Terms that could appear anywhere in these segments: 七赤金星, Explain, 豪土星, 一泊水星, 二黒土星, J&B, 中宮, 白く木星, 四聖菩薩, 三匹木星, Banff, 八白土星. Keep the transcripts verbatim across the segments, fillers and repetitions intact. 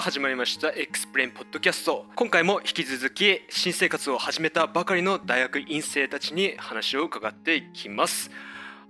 あ始まりました Explain ポッドキャスト。今回も引き続き新生活を始めたばかりの大学院生たちに話を伺っていきます。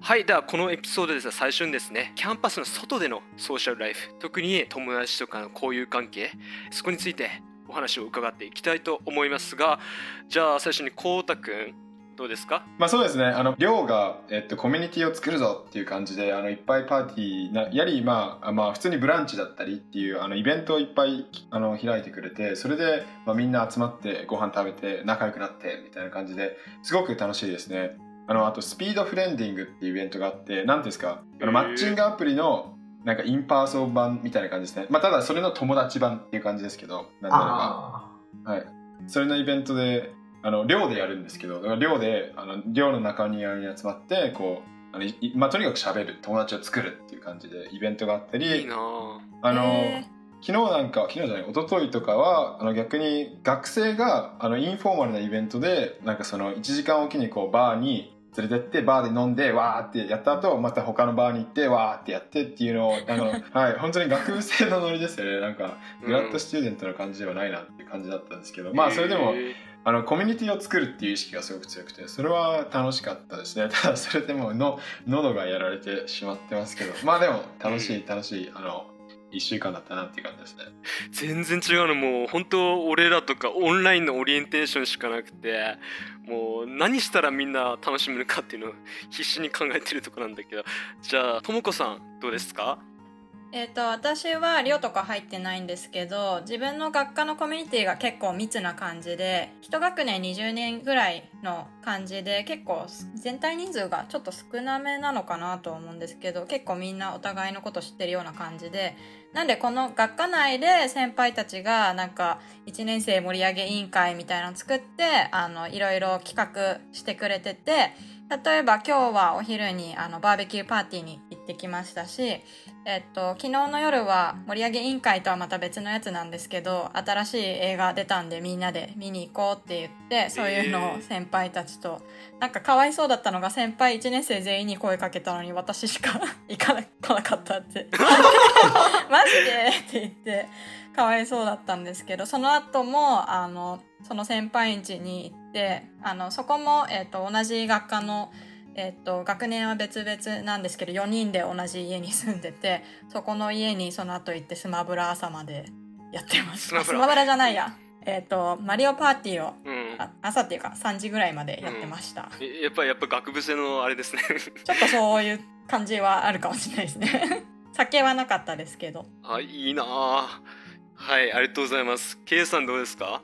はい、ではこのエピソードですが、最初にですね、キャンパスの外でのソーシャルライフ、特に友達とかの交友関係、そこについてお話を伺っていきたいと思いますが、じゃあ最初にこうたくん、どうですか？まあ、そうですね、あの寮が、えっと、コミュニティを作るぞっていう感じで、あのいっぱいパーティーなやり、まあまあ、普通にブランチだったりっていうあのイベントをいっぱいあの開いてくれて、それで、まあ、みんな集まってご飯食べて仲良くなってみたいな感じですごく楽しいですね。あのあとスピードフレンディングっていうイベントがあって、何ですか、あのマッチングアプリのなんかインパーソン版みたいな感じですね。まあ、ただそれの友達版っていう感じですけど、なんだろうか、はい、それのイベントであの寮でやるんですけど、寮であの寮の中に集まってこうあの、まあ、とにかく喋る、友達を作るっていう感じでイベントがあったり、いいなあの昨日なんか昨日じゃない一昨日とかはあの逆に学生があのインフォーマルなイベントでなんかそのいちじかんおきにこうバーに連れてってバーで飲んでわーってやった後、また他のバーに行ってわーってやってっていうのをあの、はい、本当に学部生のノリですよね。なんかグラッドスチューデントの感じではないなっていう感じだったんですけど、うん、まあそれでも、えーあのコミュニティを作るっていう意識がすごく強くて、それは楽しかったですね。ただそれでもの喉がやられてしまってますけど、まあでも楽しい楽しいあのいっしゅうかんだったなっていう感じですね。全然違うの、もう本当俺らとかオンラインのオリエンテーションしかなくて、もう何したらみんな楽しめるかっていうのを必死に考えてるとこなんだけど、じゃあともこさんどうですか？えーと、私は寮とか入ってないんですけど、自分の学科のコミュニティが結構密な感じで、一学年にじゅうにんぐらいの感じで、結構全体人数がちょっと少なめなのかなと思うんですけど、結構みんなお互いのこと知ってるような感じで、なんでこの学科内で先輩たちがなんかいちねん生盛り上げ委員会みたいなの作って、あのいろいろ企画してくれてて、例えば今日はお昼にあのバーベキューパーティーに行ってきましたし、えっと、昨日の夜は盛り上げ委員会とはまた別のやつなんですけど、新しい映画出たんでみんなで見に行こうって言って、そういうのを先輩たちと、なんかかわいそうだったのが、先輩いちねん生全員に声かけたのに私しか行かなかったってマジでって言ってかわいそうだったんですけど、その後もあのその先輩ん家に行って、あのそこも、えー、と同じ学科の、えー、と学年は別々なんですけど、よにんで同じ家に住んでて、そこの家にその後行ってスマブラ朝までやってます。スマブラ、スマブラじゃないや、えー、とマリオパーティーを、うん、朝っていうかさんじぐらいまでやってました、うん、やっぱりやっぱ学部生のあれですねちょっとそういう感じはあるかもしれないですね酒はなかったですけど。あ、いいなあ。はい、ありがとうございます。 K さんどうですか？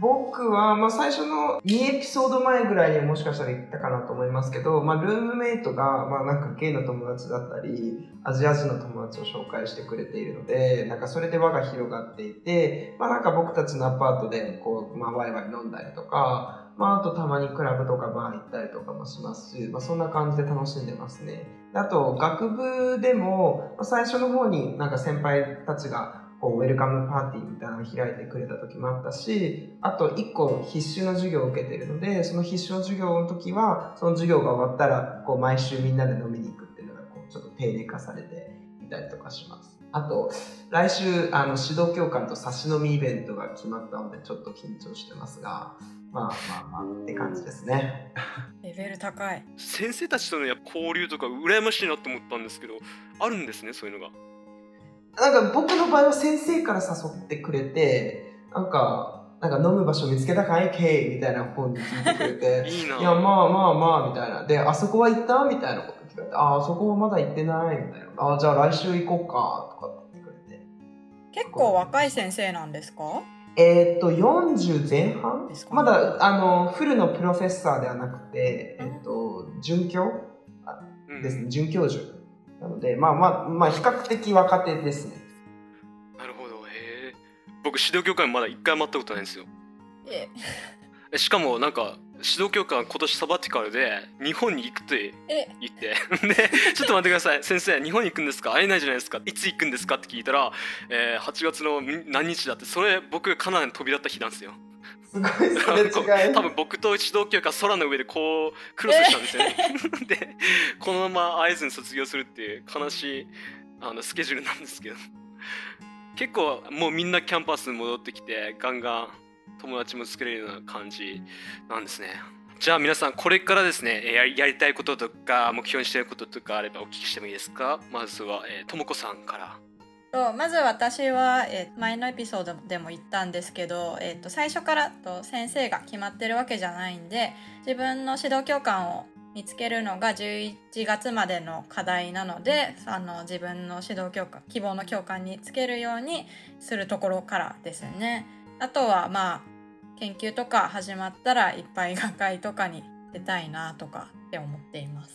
僕は、まあ、最初のにエピソード前ぐらいにもしかしたら行ったかなと思いますけど、まあ、ルームメイトが、まあ、なんかゲイの友達だったりアジア人の友達を紹介してくれているので、なんかそれで輪が広がっていて、まあ、なんか僕たちのアパートでこう、まあ、ワイワイ飲んだりとか、まあ、あとたまにクラブとかバー行ったりとかもしますし、まあ、そんな感じで楽しんでますね。あと学部でも最初の方になんか先輩たちがウェルカムパーティーみたいなのを開いてくれた時もあったし、あといっこ必修の授業を受けているので、その必修の授業の時はその授業が終わったらこう毎週みんなで飲みに行くっていうのがこうちょっと定例化されていたりとかします。あと来週あの指導教官と差し飲みイベントが決まったのでちょっと緊張してますが、まあまあまあって感じですね。レベル高い。先生たちとの交流とか羨ましいなと思ったんですけど、あるんですねそういうのが。なんか僕の場合は先生から誘ってくれて、なんかなんか飲む場所見つけたかいけいみたいな本に聞いてくれていいな。いやまあまあまあみたいなで、あそこは行ったみたいなこと聞かれて、ああそこはまだ行ってないみたいな、あじゃあ来週行こうかとかって言ってくれて。結構若い先生なんですか？えー、っとよんじゅうぜんはんですか、ね、まだあのフルのプロフェッサーではなくて、えー、っと准教ですね、准教授なので、まあまあまあ比較的若手ですね。なるほど。へえ。僕指導教官まだ一回も会ったことないんですよ。ええ。しかもなんか指導教官今年サバティカルで日本に行くと言ってでちょっと待ってください先生日本に行くんですか、会えないじゃないですか、いつ行くんですかって聞いたら、えー、はちがつの何日だって。それ僕カナダに飛び立った日なんですよ。すごいそれ違い多分僕と指導教官空の上でこうクロスしたんですよねでこのまま会えずに卒業するっていう悲しいあのスケジュールなんですけど結構もうみんなキャンパスに戻ってきて、ガンガン友達も作れるような感じなんですね。じゃあ皆さん、これからですね、や り, やりたいこととか目標にしていることとかあればお聞きしてもいいですか？まずはともこさんから。まず私は前のエピソードでも言ったんですけど、えっと、最初から先生が決まってるわけじゃないんで、自分の指導教官を見つけるのがじゅういちがつまでの課題なので、あの自分の指導教官、希望の教官につけるようにするところからですね。あとはまあ研究とか始まったらいっぱい学会とかに出たいなとかって思っています。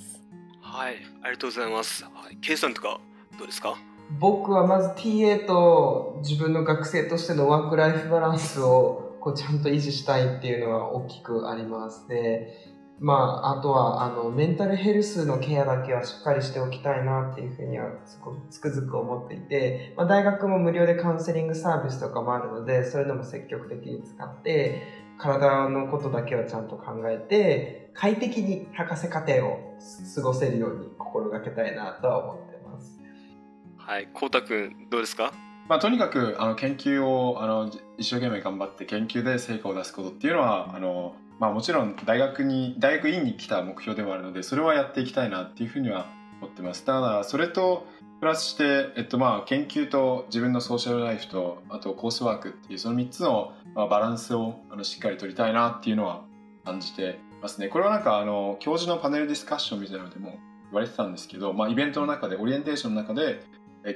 はい、ありがとうございます。Kさんとかどうですか？僕はまず ティーエー と自分の学生としてのワークライフバランスをこうちゃんと維持したいっていうのは大きくあります。で、まあ、あとはあのメンタルヘルスのケアだけはしっかりしておきたいなっていうふうにはつくづく思っていて、まあ、大学も無料でカウンセリングサービスとかもあるので、そういうのも積極的に使って、体のことだけはちゃんと考えて快適に博士課程を過ごせるように心がけたいなとは思っています。はい、コウタ君どうですか？まあ、とにかくあの研究をあの一生懸命頑張って研究で成果を出すことっていうのは、あの、まあ、もちろん大学に大学院に来た目標でもあるので、それはやっていきたいなっていうふうには思ってます。ただそれとプラスして、えっと、まあ研究と自分のソーシャルライフと、あとコースワークっていうそのみっつのバランスをあのしっかり取りたいなっていうのは感じてますね。これはなんかあの教授のパネルディスカッションみたいなのでも言われてたんですけど、まあ、イベントの中でオリエンテーションの中で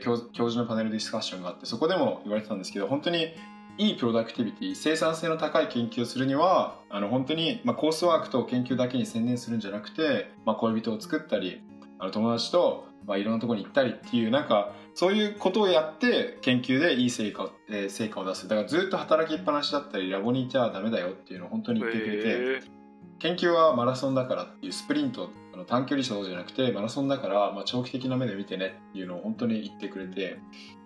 教授のパネルディスカッションがあって、そこでも言われてたんですけど、本当にいいプロダクティビティ、生産性の高い研究をするにはあの本当に、まあ、コースワークと研究だけに専念するんじゃなくて、まあ、恋人を作ったり、あの友達と、まあ、いろんなところに行ったりっていう、なんかそういうことをやって研究でいい成果を、えー、成果を出す。だからずっと働きっぱなしだったりラボにいちゃダメだよっていうのを本当に言ってくれて、えー、研究はマラソンだからっていう、スプリントあの短距離走じゃなくてマラソンだから、まあ、長期的な目で見てねっていうのを本当に言ってくれて、い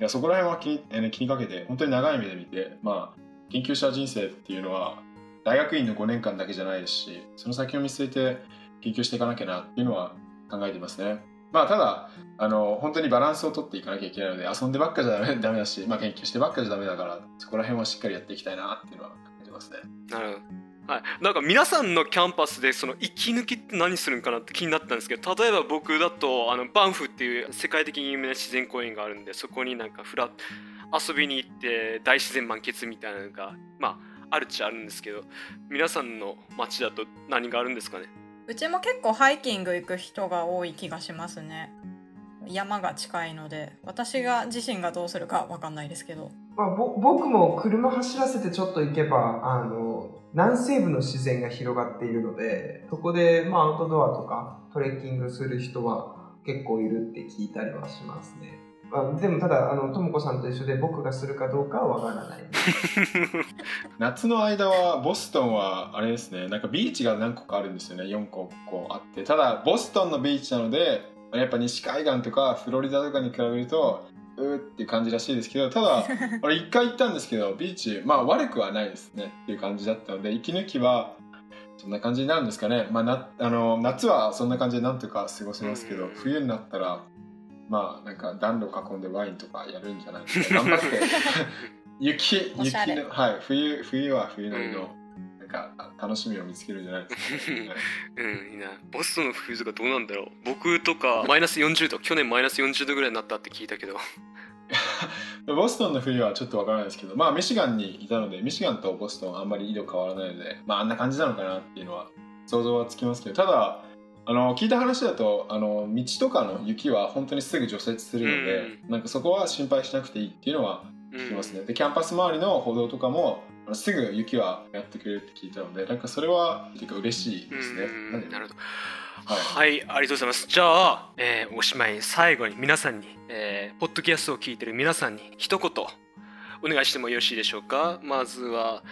やそこら辺は気に、えーね、気にかけて本当に長い目で見て、まあ、研究者人生っていうのは大学院のごねんかんだけじゃないですし、その先を見据えて研究していかなきゃなっていうのは考えていますね。まあ、ただあの本当にバランスをとっていかなきゃいけないので、遊んでばっかじゃダメ、ダメだし、まあ、研究してばっかじゃダメだから、そこら辺はしっかりやっていきたいなっていうのは考えてますね。なるほど。はい、なんか皆さんのキャンパスでその息抜きって何するんかなって気になったんですけど、例えば僕だとあのバンフっていう世界的に有名な自然公園があるんで、そこになんかフラ遊びに行って大自然満喫みたいなのが、まあ、あるっちゃあるんですけど、皆さんの街だと何があるんですかね？うちも結構ハイキング行く人が多い気がしますね。山が近いので、私が自身がどうするか分かんないですけど、まあ、ぼ僕も車走らせてちょっと行けばあの南西部の自然が広がっているので、そこで、まあ、アウトドアとかトレッキングする人は結構いるって聞いたりはしますね。まあ、でもただあのともこさんと一緒で僕がするかどうかはわからない。夏の間はボストンはあれですね、なんかビーチが何個かあるんですよね。よんここうあって、ただボストンのビーチなのでやっぱ西海岸とかフロリダとかに比べるとうーっていう感じらしいですけど、ただ俺一回行ったんですけどビーチ、まあ悪くはないですねっていう感じだったので、息抜きはそんな感じになるんですかね。まあ、なあの夏はそんな感じでなんとか過ごせますけど、冬になったらまあなんか暖炉囲んでワインとかやるんじゃないですか。頑張って雪雪の、はい、冬冬は冬なりの楽しみを見つけるんじゃないですかね。うん、いいな。ボストンの冬がどうなんだろう。僕とかマイナスよんじゅうど、去年マイナスよんじゅうどぐらいになったって聞いたけど。ボストンの冬はちょっとわからないですけど、まあミシガンにいたので、ミシガンとボストンあんまり緯度変わらないので、まああんな感じなのかなっていうのは想像はつきますけど、ただあの聞いた話だとあの道とかの雪は本当にすぐ除雪するので、うん、なんかそこは心配しなくていいっていうのは聞きますね。うん、でキャンパス周りの歩道とかもすぐ雪はやってくれるって聞いたので、なんかそれはてか嬉しいですね。うん、なるほど。はい、はい、ありがとうございます。じゃあ、えー、おしまいに最後に皆さんに、えー、ポッドキャストを聞いてる皆さんに一言お願いしてもよろしいでしょうか？まずは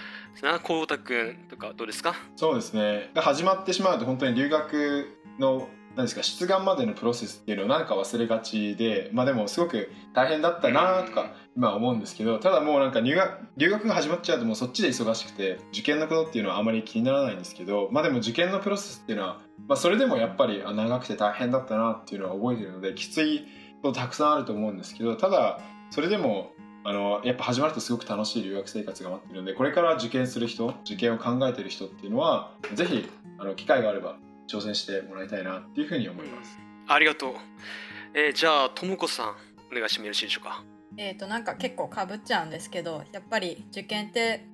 コウタ君とかどうですか？そうですね、始まってしまうと本当に留学の何ですか、出願までのプロセスっていうのをなんか忘れがちで、まあでもすごく大変だったなとか今思うんですけど、ただもうなんか入学留学が始まっちゃうともうそっちで忙しくて、受験のことっていうのはあまり気にならないんですけど、まあでも受験のプロセスっていうのは、まあ、それでもやっぱり長くて大変だったなっていうのは覚えてるので、きついことたくさんあると思うんですけど、ただそれでもあのやっぱ始まるとすごく楽しい留学生活が待っているので、これから受験する人、受験を考えている人っていうのはぜひあの機会があれば挑戦してもらいたいなっていうふうに思います。ありがとう、えー、じゃあともこさんお願いしてもよろしいでしょうか。えーとなんか結構かぶっちゃうんですけど、やっぱり受験って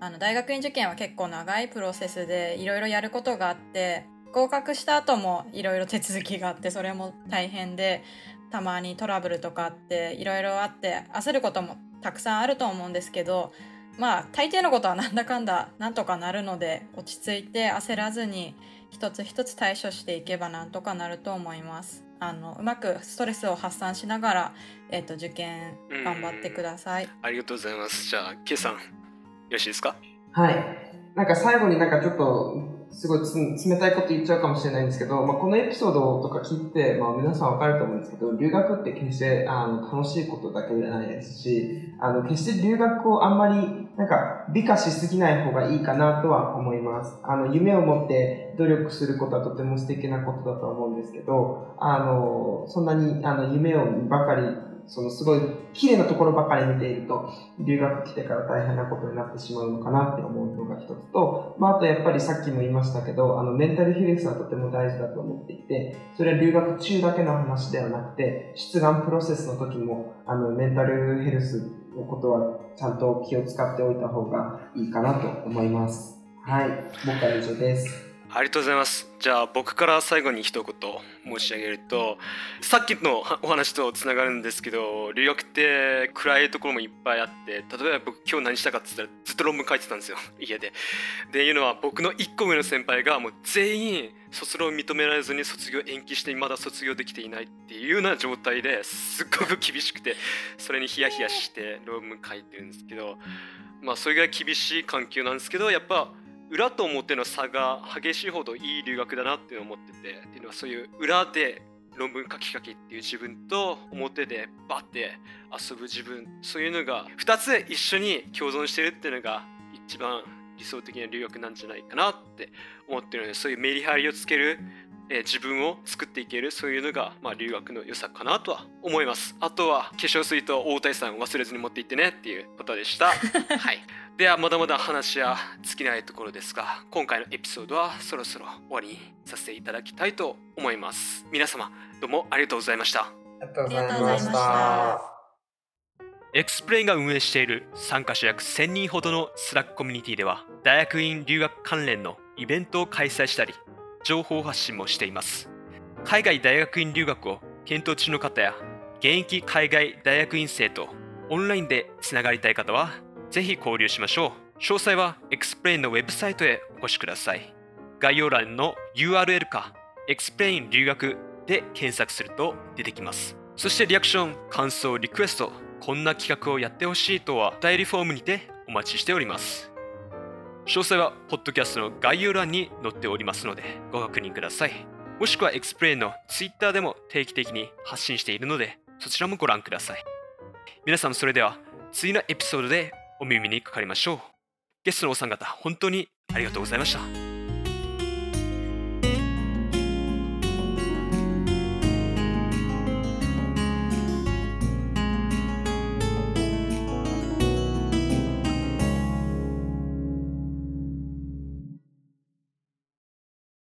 あの大学院受験は結構長いプロセスでいろいろやることがあって、合格した後もいろいろ手続きがあってそれも大変で、たまにトラブルとかあっていろいろあって焦ることもたくさんあると思うんですけど、まあ大抵のことはなんだかんだなんとかなるので、落ち着いて焦らずに一つ一つ対処していけばなんとかなると思います。あのうまくストレスを発散しながら、えー、と受験頑張ってください。ありがとうございます。じゃあケイさんよろしいですか。はい、なんか最後になんかちょっとすごいつ冷たいこと言っちゃうかもしれないんですけど、まあ、このエピソードとか聞いて、まあ、皆さん分かると思うんですけど、留学って決してあの楽しいことだけじゃないですし、あの決して留学をあんまりなんか美化しすぎない方がいいかなとは思います。あの夢を持って努力することはとても素敵なことだと思うんですけど、あのそんなにあの夢をばかりそのすごい綺麗なところばかり見ていると留学来てから大変なことになってしまうのかなって思うのが一つと、まあ、あとやっぱりさっきも言いましたけど、あのメンタルヘルスはとても大事だと思っていて、それは留学中だけの話ではなくて出願プロセスの時もあのメンタルヘルスのことはちゃんと気を使っておいた方がいいかなと思います。はい、僕から以上です。ありがとうございます。じゃあ僕から最後に一言申し上げると、さっきのお話とつながるんですけど、留学って暗いところもいっぱいあって、例えば僕今日何したかって言ったらずっと論文書いてたんですよ、家で。でいうのは僕のいっこ上の先輩がもう全員卒論を認められずに卒業延期してまだ卒業できていないっていうような状態ですっごく厳しくて、それにヒヤヒヤして論文書いてるんですけど、まあそれが厳しい環境なんですけど、やっぱ裏と表の差が激しいほどいい留学だなっていうのを思ってて、っていうのはそういう裏で論文書き書きっていう自分と表でバッて遊ぶ自分、そういうのがふたつ一緒に共存してるっていうのが一番理想的な留学なんじゃないかなって思ってるので、そういうメリハリをつける、えー、自分を作っていける、そういうのが、まあ、留学の良さかなとは思います。あとは化粧水と大谷さんを忘れずに持っていってねっていうことでしたはい、ではまだまだ話は尽きないところですが、今回のエピソードはそろそろ終わりにさせていただきたいと思います。皆様どうもありがとうございました。ありがとうございました。Explain が運営している参加者約せんにんほどのスラックコミュニティでは、大学院留学関連のイベントを開催したり情報発信もしています。海外大学院留学を検討中の方や現役海外大学院生とオンラインでつながりたい方はぜひ交流しましょう。詳細は Explain のウェブサイトへお越しください。概要欄の ユーアールエル か Explain 留学で検索すると出てきます。そしてリアクション、感想、リクエスト、こんな企画をやってほしいとはお便りフォームにてお待ちしております。詳細はポッドキャストの概要欄に載っておりますのでご確認ください。もしくは Explain の Twitter でも定期的に発信しているのでそちらもご覧ください。皆さんそれでは次のエピソードでお耳にかかりましょう。ゲストのお三方本当にありがとうございました。